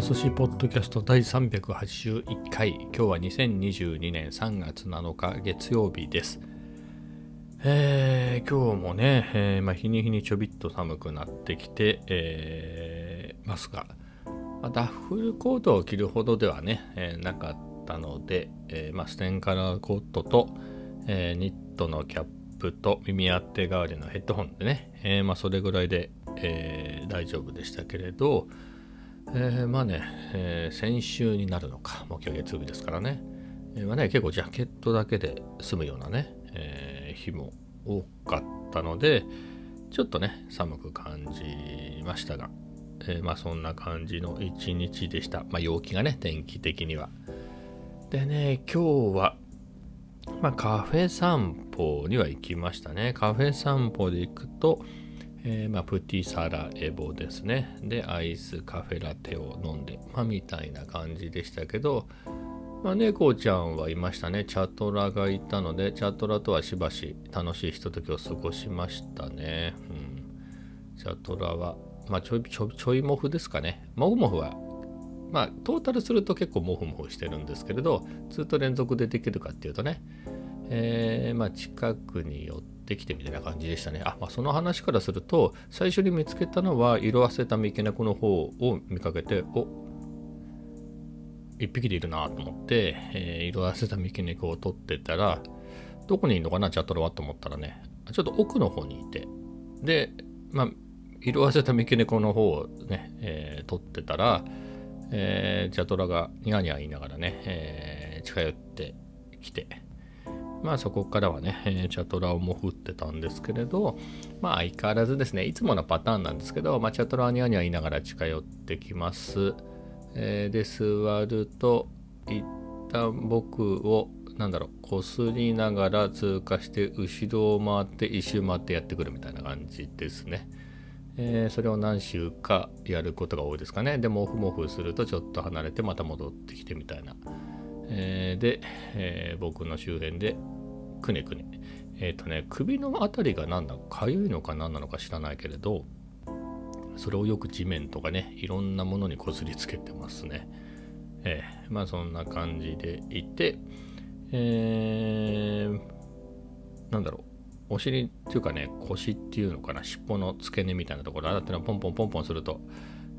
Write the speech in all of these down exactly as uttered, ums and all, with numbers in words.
と寿司ポッドキャストだいさんびゃくはちじゅういっかい、今日はにせんにじゅうにねんさんがつなのか月曜日です。えー、今日もね、えーまあ、日に日にちょびっと寒くなってきて、えー、ますが、まあ、ダッフルコートを着るほどではね、えー、なかったので、えーまあ、ステンカラーコートと、えー、ニットのキャップと耳当て代わりのヘッドホンでね、えーまあ、それぐらいで、えー、大丈夫でしたけれど、えー、まあね、えー、先週になるのか、もう今日月曜日ですからね、えーまあ、ね結構ジャケットだけで済むようなね、えー日も多かったのでちょっとね寒く感じましたが、えー、まあそんな感じの一日でした。まあ陽気がね、天気的には。でね、今日はまあカフェ散歩には行きましたね。カフェ散歩で行くと、えー、まあプティサラエボですね。でアイスカフェラテを飲んで、まあみたいな感じでしたけど、まあ、猫ちゃんはいましたね。チャトラがいたので、チャトラとはしばし楽しいひとときを過ごしましたね。うん、チャトラは、まあ、ちょいちょいちょいモフですかね。モフモフは、まあ、トータルすると結構モフモフしてるんですけれど、ずっと連続でできるかっていうとね、えー、まあ近くに寄ってきてみたいな感じでしたね。あ、まあ、その話からすると、最初に見つけたのは色あせた三毛猫の方を見かけて、お一匹でいるなと思って、えー、色あせた三毛猫を取ってたら、どこにいるのかなチャトラはと思ったらね、ちょっと奥の方にいて、で、まあ、色あせた三毛猫の方をね、えー、取ってたら、えー、チャトラがニヤニヤ言いながらね、えー、近寄ってきて、まあそこからはね、えー、チャトラをもふってたんですけれど、まあ相変わらずですね、いつものパターンなんですけど、まあ、チャトラはニヤニヤ言いながら近寄ってきます。で座ると一旦僕をなんだろうこすりながら通過して、後ろを回って一周回ってやってくるみたいな感じですね。えー、それを何周かやることが多いですかね。でモフモフするとちょっと離れてまた戻ってきてみたいな、えー、で、えー、僕の周辺でくねくね、えっとね首のあたりがなんだかゆいのか何なのか知らないけれど、それをよく地面とかね、いろんなものにこすりつけてますね。えー、まあそんな感じでいて、えー、なんだろう、お尻っていうかね、腰っていうのかな、尻尾の付け根みたいなところ、あってのポンポンポンポンすると、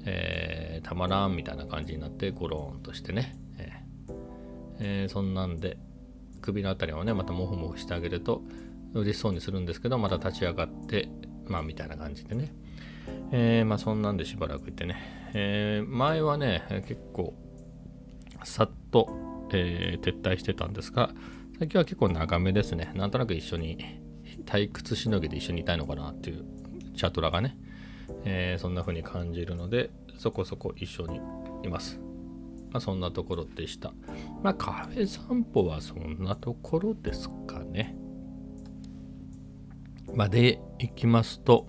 えー、たまらんみたいな感じになってゴローンとしてね、えーえー、そんなんで首のあたりをね、またモフモフしてあげると嬉しそうにするんですけど、また立ち上がって、まあみたいな感じでね。えー、まあそんなんでしばらくいてね、えー、前はね結構さっと、えー、撤退してたんですが、最近は結構長めですね。なんとなく一緒に退屈しのぎで一緒にいたいのかなっていうチャトラがね、えー、そんな風に感じるので、そこそこ一緒にいます。まあ、そんなところでした。まあカフェ散歩はそんなところですかね。まあで行きますと、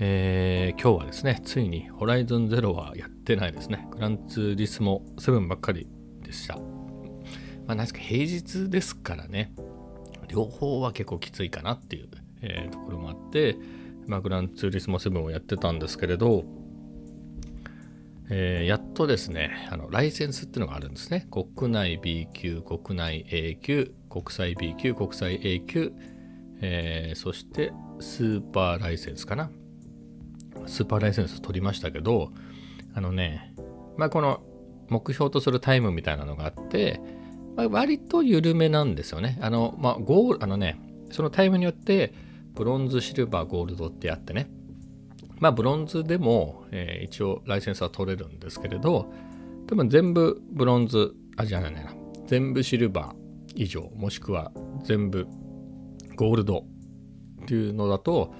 えー、今日はですね、ついにホライズンゼロはやってないですね。グランツーリスモセブンばっかりでした。まあ何ですか、平日ですからね、両方は結構きついかなっていう、えー、ところもあって、まあ、グランツーリスモセブンをやってたんですけれど、えー、やっとですね、あのライセンスっていうのがあるんですね。国内 B 級、国内 A 級、国際 B 級、国際 A 級、えー、そしてスーパーライセンスかな。スーパーライセンス取りましたけど、あのね、まあこの目標とするタイムみたいなのがあって、まあ、割と緩めなんですよね。あのまあゴールあのね、そのタイムによってブロンズ、シルバー、ゴールドってあってね、まあブロンズでも、えー、一応ライセンスは取れるんですけれど、多分全部ブロンズ、あじゃないな、全部シルバー以上、もしくは全部ゴールドっていうのだと。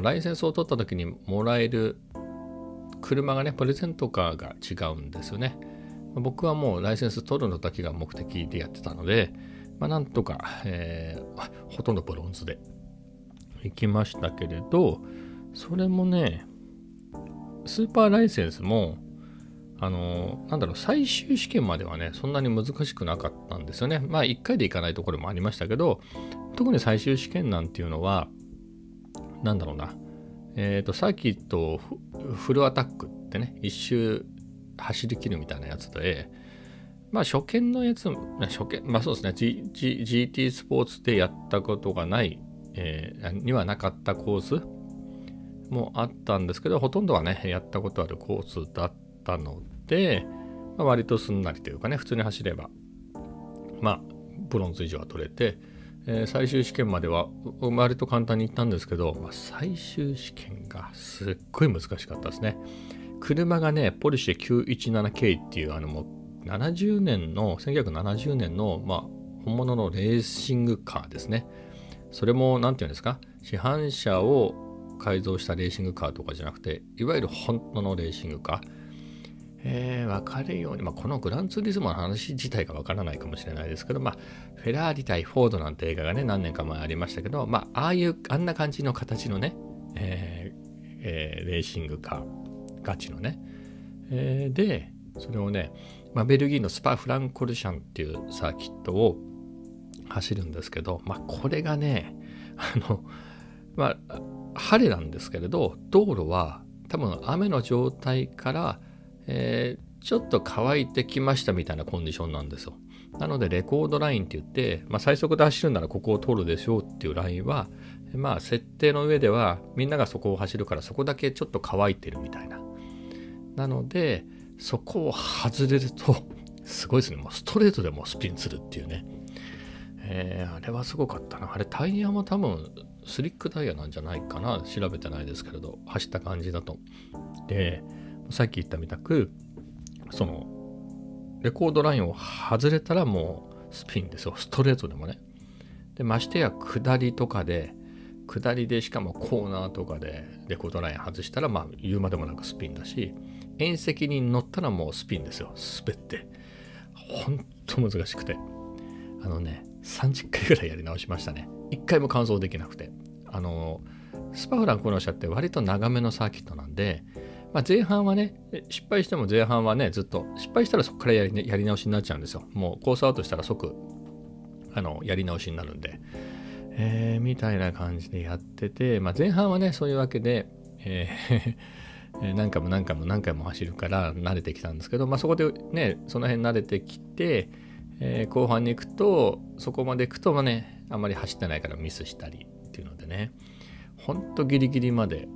ライセンスを取った時にもらえる車がね、プレゼントカーが違うんですよね。僕はもうライセンス取るのだけが目的でやってたので、まあ、なんとか、えー、ほとんどブロンズで行きましたけれど、それもね、スーパーライセンスもあのなんだろう最終試験まではね、そんなに難しくなかったんですよね。まあいっかいで行かないところもありましたけど、特に最終試験なんていうのはなんだろうな、えーと、サーキットをフルアタックってね、一周走り切るみたいなやつで、まあ初見のやつ、初見、まあそうですね、G G、ジーティー スポーツでやったことがない、えー、にはなかったコースもあったんですけど、ほとんどはね、やったことあるコースだったので、まあ、割とすんなりというかね、普通に走れば、まあ、ブロンズ以上は取れて、えー、最終試験までは割と簡単に行ったんですけど、まあ、最終試験がすっごい難しかったですね。車がね、ポルシェ きゅういちななケー っていう、あの、もう、ななじゅうねんのせんきゅうひゃくななじゅうねんの、まあ、本物のレーシングカーですね。それも何て言うんですか、市販車を改造したレーシングカーとかじゃなくて、いわゆる本当のレーシングカー、えー、分かるように、まあ、このグランツーリスモの話自体が分からないかもしれないですけど、まあ、フェラーリ対フォードなんて映画がね何年か前ありましたけど、まあ、ああいうあんな感じの形のね、えーえー、レーシングカーガチのね、えー、でそれをね、まあ、ベルギーのスパフランコルシャンっていうサーキットを走るんですけど、まあ、これがね、あの、まあ、晴れなんですけれど、道路は多分雨の状態から、えー、ちょっと乾いてきましたみたいなコンディションなんですよ。なのでレコードラインって言って、まあ、最速で走るならここを通るでしょうっていうラインは、まあ、設定の上ではみんながそこを走るから、そこだけちょっと乾いてるみたいな。なのでそこを外れるとすごいですね。もうストレートでもスピンするっていうね、えー、あれはすごかったな。あれタイヤも多分スリックタイヤなんじゃないかな、調べてないですけれど、走った感じだと。で、さっき言ったみたく、そのレコードラインを外れたらもうスピンですよ、ストレートでもね。でましてや下りとかで、下りでしかもコーナーとかでレコードライン外したら、まあ言うまでもなくスピンだし、縁石に乗ったらもうスピンですよ、滑って。ほんと難しくて、あのね、さんじゅっかいぐらいやり直しましたね。いっかいも完走できなくて、あのスパフランコルシャって割と長めのサーキットなんで、まあ、前半はね、失敗しても前半はね、ずっと失敗したらそこからやり、やり直しになっちゃうんですよ。もうコースアウトしたら即あのやり直しになるんで、えー、みたいな感じでやってて、まあ、前半はねそういうわけで、えー、何回も何回も何回も走るから慣れてきたんですけど、まあ、そこでねその辺慣れてきて、えー、後半に行くと、そこまで行くとまあね、あんまり走ってないからミスしたりっていうのでね、ほんとギリギリまで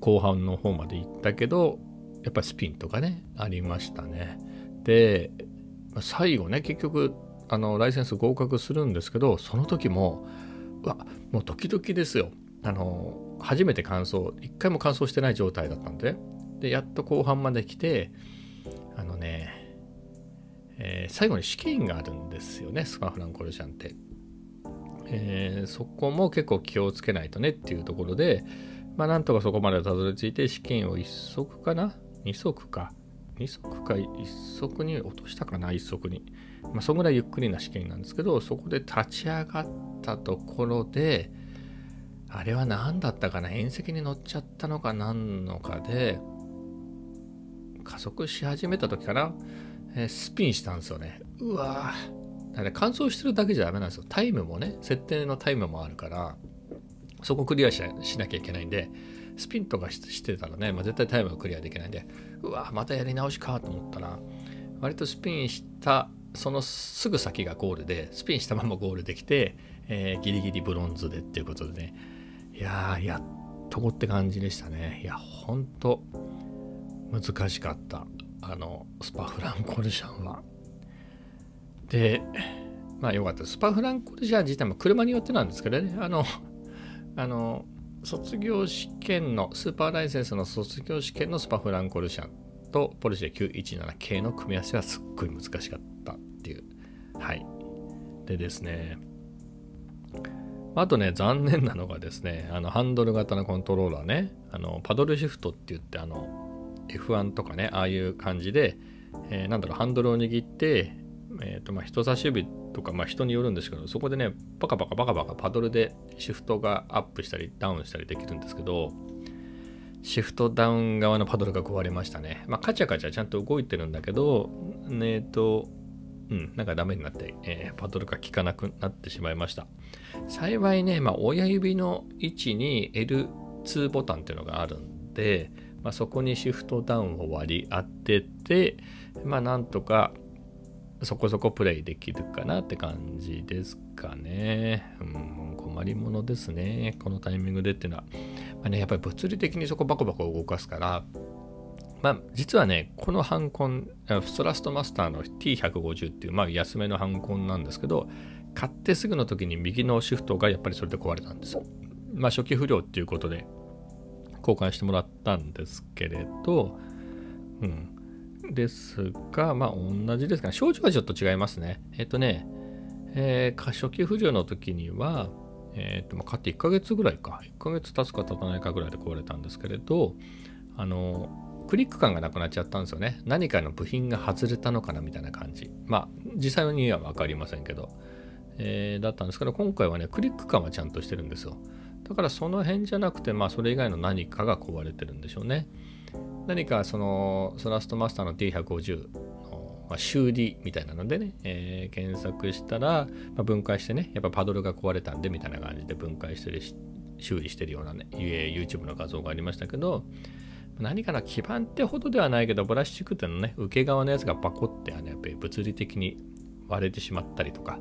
後半の方まで行ったけど、やっぱりスピンとかねありましたね。で最後ね、結局あのライセンス合格するんですけど、その時もうわ、もうドキドキですよ。あの初めて完走、一回も完走してない状態だったんで、でやっと後半まで来て、あのね、えー、最後に試験があるんですよね、スパフランコルシャンって、えー、そこも結構気をつけないとねっていうところで、まあなんとかそこまでたどり着いて、試験をいっそくかな、にそくか。に足かいっ足に落としたかな、いっ足に、まあ、そんぐらいゆっくりな試験なんですけど、そこで立ち上がったところで、あれは何だったかな、縁石に乗っちゃったのか何のかで加速し始めた時かな、えー、スピンしたんですよね。うわー、だから完走してるだけじゃダメなんですよ。タイムもね、設定のタイムもあるから、そこクリアしなきゃいけないんで、スピンとかしてたらね、まあ、絶対タイムをクリアできないんで、うわまたやり直しかと思ったら、割とスピンしたそのすぐ先がゴールで、スピンしたままゴールできて、えー、ギリギリブロンズでっていうことでね、いやーやっとこって感じでしたね。いやほんと難しかった、あのスパフランコルシャンは。でまあよかった。スパフランコルシャン自体も車によってなんですけどね、あのあの卒業試験のスーパーライセンスの卒業試験のスパフランコルシャンとポルシェ きゅういちなな 系の組み合わせはすっごい難しかったっていう。はい。でですね、あとね残念なのがですね、あのハンドル型のコントローラーね、あのパドルシフトって言って、あの エフワン とかね、ああいう感じで、えー、なんだろう、ハンドルを握って、えーとまあ、人差し指とか、まあ、人によるんですけど、そこでねパカパカパカパカパドルでシフトがアップしたりダウンしたりできるんですけど、シフトダウン側のパドルが壊れましたね。まあカチャカチャちゃんと動いてるんだけど、ね、えっとうんなんかダメになって、えー、パドルが効かなくなってしまいました。幸いね、まあ親指の位置に エルツー ボタンっていうのがあるんで、まあ、そこにシフトダウンを割り当てて、まあなんとかそこそこプレイできるかなって感じですかね。うん、困りものですね、このタイミングでっていうのは。まあね、やっぱり物理的にそこバコバコ動かすから、まあ実はね、このハンコン、ストラストマスターの ティーひゃくごじゅう っていう、まあ安めのハンコンなんですけど、買ってすぐの時に右のシフトがやっぱりそれで壊れたんですよ。まあ初期不良っていうことで交換してもらったんですけれど、うん。ですが、まあ同じですが、症状はちょっと違いますね。えっとね、えー、初期不良の時には、えっと、まあ買っていっかげつぐらいか、いっかげつ経つか経たないかぐらいで壊れたんですけれど、あの、クリック感がなくなっちゃったんですよね。何かの部品が外れたのかなみたいな感じ。まあ実際には分かりませんけど、えー、だったんですけど、今回はね、クリック感はちゃんとしてるんですよ。だからその辺じゃなくて、まあそれ以外の何かが壊れてるんでしょうね。何かそのソラストマスターの ティーひゃくごじゅう の、まあ、修理みたいなのでね、えー、検索したら、まあ、分解してね、やっぱパドルが壊れたんでみたいな感じで分解してるし修理してるようなね、YouTube の画像がありましたけど、何かな、基板ってほどではないけど、プラスチックってのね、受け側のやつがパコって、あのやっぱり物理的に割れてしまったりとか、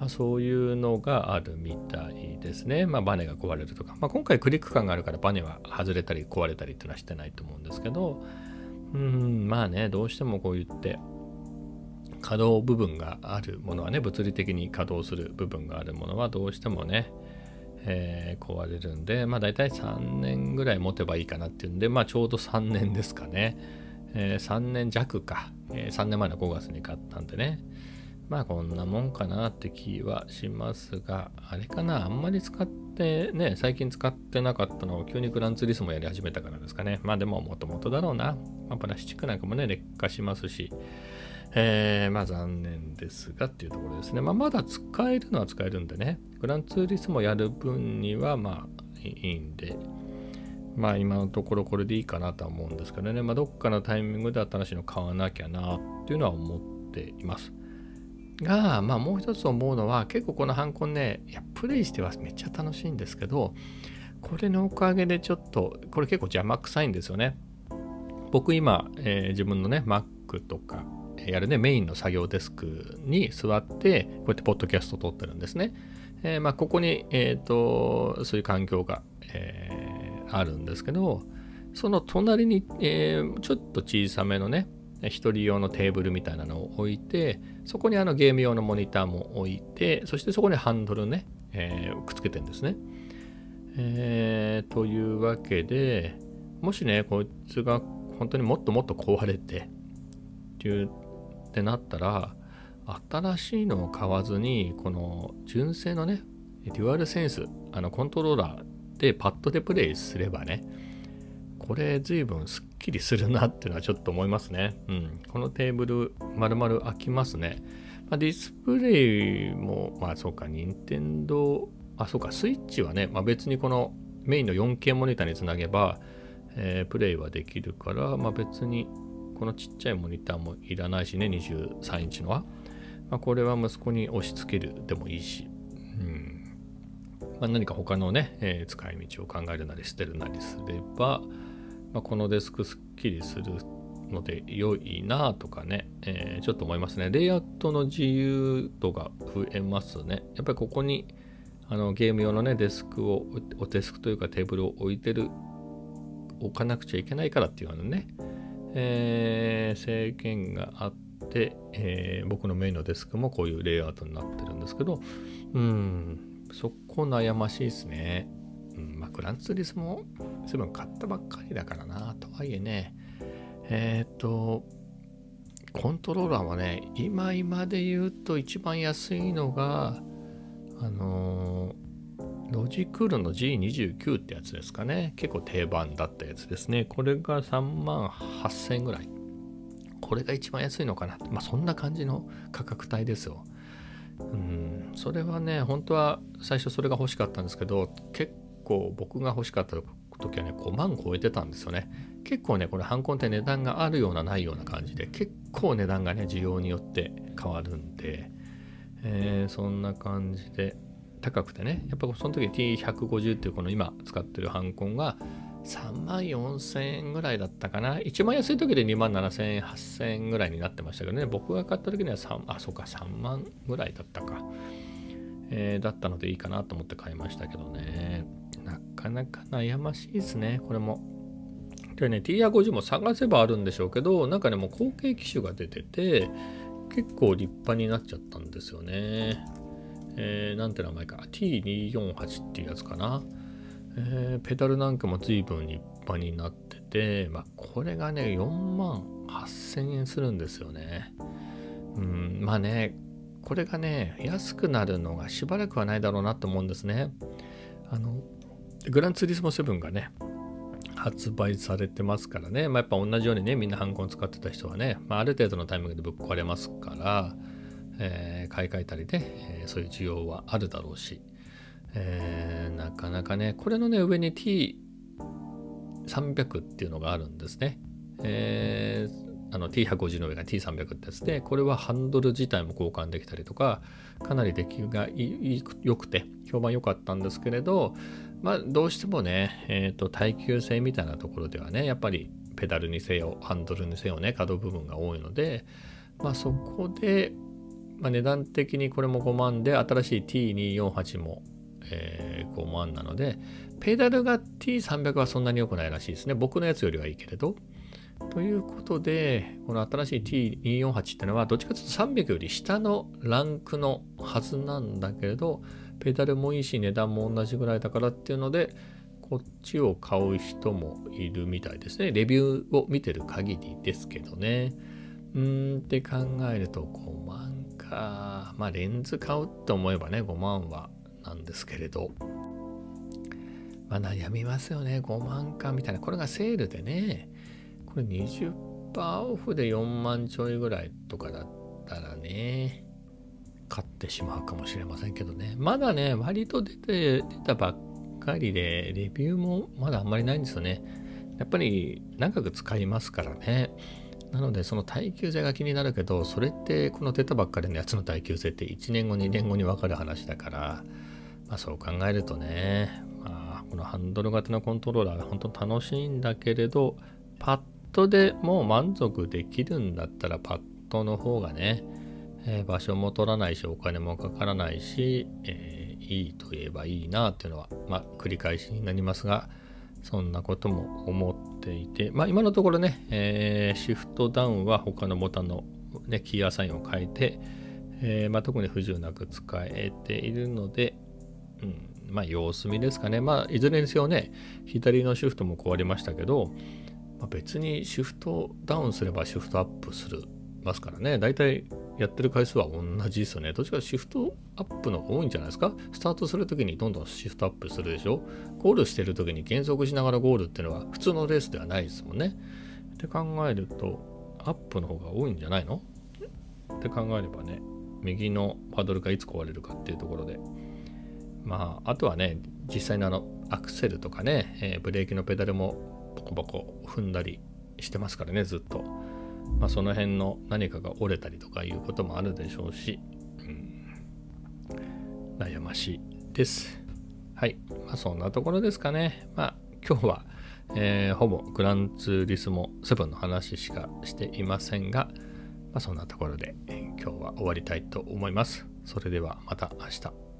まあ、そういうのがあるみたいですね。まあ、バネが壊れるとか。まあ、今回クリック感があるからバネは外れたり壊れたりっていうのはしてないと思うんですけど、うーん、まあね、どうしてもこう言って、可動部分があるものはね、物理的に可動する部分があるものはどうしてもね、えー、壊れるんで、まあ大体さんねんぐらい持てばいいかなっていうんで、まあちょうどさんねんですかね。えー、さんねんじゃくか、えー。さんねんまえのごがつに買ったんでね。まあこんなもんかなって気はしますが、あれかな、あんまり使ってね、最近使ってなかったのを急にグランツーリスモやり始めたからですかね。まあでももともとだろうな。まあプラスチックなんかもね、劣化しますし、えー、まあ残念ですがっていうところですね。まあまだ使えるのは使えるんでね、グランツーリスモやる分にはまあいいんで、まあ今のところこれでいいかなとは思うんですけどね、まあどっかのタイミングで新しいの買わなきゃなっていうのは思っています。が、まあもう一つ思うのは、結構このハンコンね、いやプレイしてはめっちゃ楽しいんですけど、これのおかげでちょっとこれ結構邪魔くさいんですよね。僕今、えー、自分のね Mac とかやるねメインの作業デスクに座ってこうやってポッドキャスト撮ってるんですね。えー、まあここにえっとそういう環境が、えー、あるんですけど、その隣に、えー、ちょっと小さめのね一人用のテーブルみたいなのを置いて、そこにあのゲーム用のモニターも置いて、そしてそこにハンドルね、えー、くっつけてるんですね、えー。というわけで、もしね、こいつが本当にもっともっと壊れてっていうってなったら、新しいのを買わずに、この純正のね、デュアルセンス、あのコントローラーでパッドでプレイすればね、これ随分すっきりするなっていうのはちょっと思いますね。うん、このテーブル丸々空きますね。まあ、ディスプレイもまあそうか、任天堂あそうかスイッチはね、まあ、別にこのメインの よんケー モニターにつなげば、えー、プレイはできるから、まあ、別にこのちっちゃいモニターもいらないしね、にじゅうさんインチのは、まあ、これは息子に押し付けるでもいいし、うんまあ、何か他のね、えー、使い道を考えるなり捨てるなりすれば。まあ、このデスクすっきりするので良いなとかね、えー、ちょっと思いますね。レイアウトの自由度が増えますね。やっぱりここにあのゲーム用のねデスクをおデスクというかテーブルを置いてる置かなくちゃいけないからっていうのね、えー、制限があって、えー、僕のメインのデスクもこういうレイアウトになってるんですけど、うーん、そこ悩ましいですね。うん、まあグランツーリスモセブン買ったばっかりだからなとはいえね、えっとコントローラーはね、今今で言うと一番安いのがあのー、ロジクールの ジーにじゅうきゅう ってやつですかね。結構定番だったやつですね。これがさんまんはっせんえんぐらい、これが一番安いのかな。まあそんな感じの価格帯ですよ。うん、それはね本当は最初それが欲しかったんですけど、結構結構僕が欲しかった時はねごまん超えてたんですよね。結構ねこれハンコンって値段があるようなないような感じで、結構値段がね需要によって変わるんで、えー、そんな感じで高くてね、やっぱその時 ティーひゃくごじゅう っていうこの今使ってるハンコンがさんまんよんせんえんぐらいだったかな。一番安い時でにまんななせんえん、はっせんえんぐらいになってましたけどね。僕が買った時には3、あ、そうか、さんまんぐらいだったか、えー、だったのでいいかなと思って買いましたけどね。なかなか悩ましいですね、これも。でね、ティーアールごじゅう も探せばあるんでしょうけど、なんかね、もう後継機種が出てて、結構立派になっちゃったんですよね。えー、なんて名前か、ティーにーよんはち っていうやつかな。えー、ペダルなんかも随分立派になってて、まあ、これがねよんまんはっせんえんするんですよね。うん、まあね、これがね安くなるのがしばらくはないだろうなと思うんですね。あのグランツーリスモセブンがね発売されてますからね、まあ、やっぱ同じようにねみんなハンコン使ってた人はね、まあ、ある程度のタイミングでぶっ壊れますから、えー、買い替えたりで、えー、そういう需要はあるだろうし、えー、なかなかねこれのね上に ティーさんびゃく っていうのがあるんですね、えー、あの ティーひゃくごじゅう の上が ティーさんびゃく ってやつで、これはハンドル自体も交換できたりとかかなり出来が良くて評判良かったんですけれど、まあどうしてもね、えーと耐久性みたいなところではねやっぱりペダルにせよハンドルにせよね可動部分が多いので、まあそこで、まあ、値段的にこれもごまんで新しい ティーにーよんはち もえー、ごまんなので、ペダルが ティーさんびゃく はそんなに良くないらしいですね。僕のやつよりはいいけれど。ということで、この新しい ティーにーよんはち ってのは、どっちかというとさんびゃくより下のランクのはずなんだけれど、ペダルもいいし、値段も同じぐらいだからっていうので、こっちを買う人もいるみたいですね。レビューを見てる限りですけどね。うーんって考えるとごまんか。まあ、レンズ買うって思えばね、ごまんは。なんですけれど、まあ、悩みますよね。ごまんかみたいな、これがセールでね、これ にじゅっパーセント オフでよんまんちょいぐらいとかだったらね買ってしまうかもしれませんけどね。まだね割と出て出たばっかりでレビューもまだあんまりないんですよね。やっぱり長く使いますからね。なのでその耐久性が気になるけど、それってこの出たばっかりのやつの耐久性っていちねんごにねんごに分かる話だから、まあ、そう考えるとね、まあ、このハンドル型のコントローラーが本当に楽しいんだけれど、パッドでもう満足できるんだったらパッドの方がね、えー、場所も取らないしお金もかからないし、えー、いいといえばいいなっていうのは、まあ、繰り返しになりますが、そんなことも思っていて、まあ今のところね、えー、シフトダウンは他のボタンの、ね、キーアサインを変えて、えーまあ、特に不自由なく使えているので、うん、まあ様子見ですかね。まあいずれにせよね、左のシフトも壊れましたけど、まあ、別にシフトダウンすればシフトアップするますからね。だいたいやってる回数は同じですよね。どっちかシフトアップの方が多いんじゃないですか。スタートするときにどんどんシフトアップするでしょ。ゴールしてるときに減速しながらゴールっていうのは普通のレースではないですもんね。って考えるとアップの方が多いんじゃないのって考えればね、右のパドルがいつ壊れるかっていうところで、まああとはね実際のあのアクセルとかね、えー、ブレーキのペダルもボコボコ踏んだりしてますからねずっと。まあ、その辺の何かが折れたりとかいうこともあるでしょうし、うん、悩ましいです。はい、まあ、そんなところですかね。まあ今日は、えー、ほぼグランツーリスモセブンの話しかしていませんが、まあ、そんなところで、えー、今日は終わりたいと思います。それではまた明日。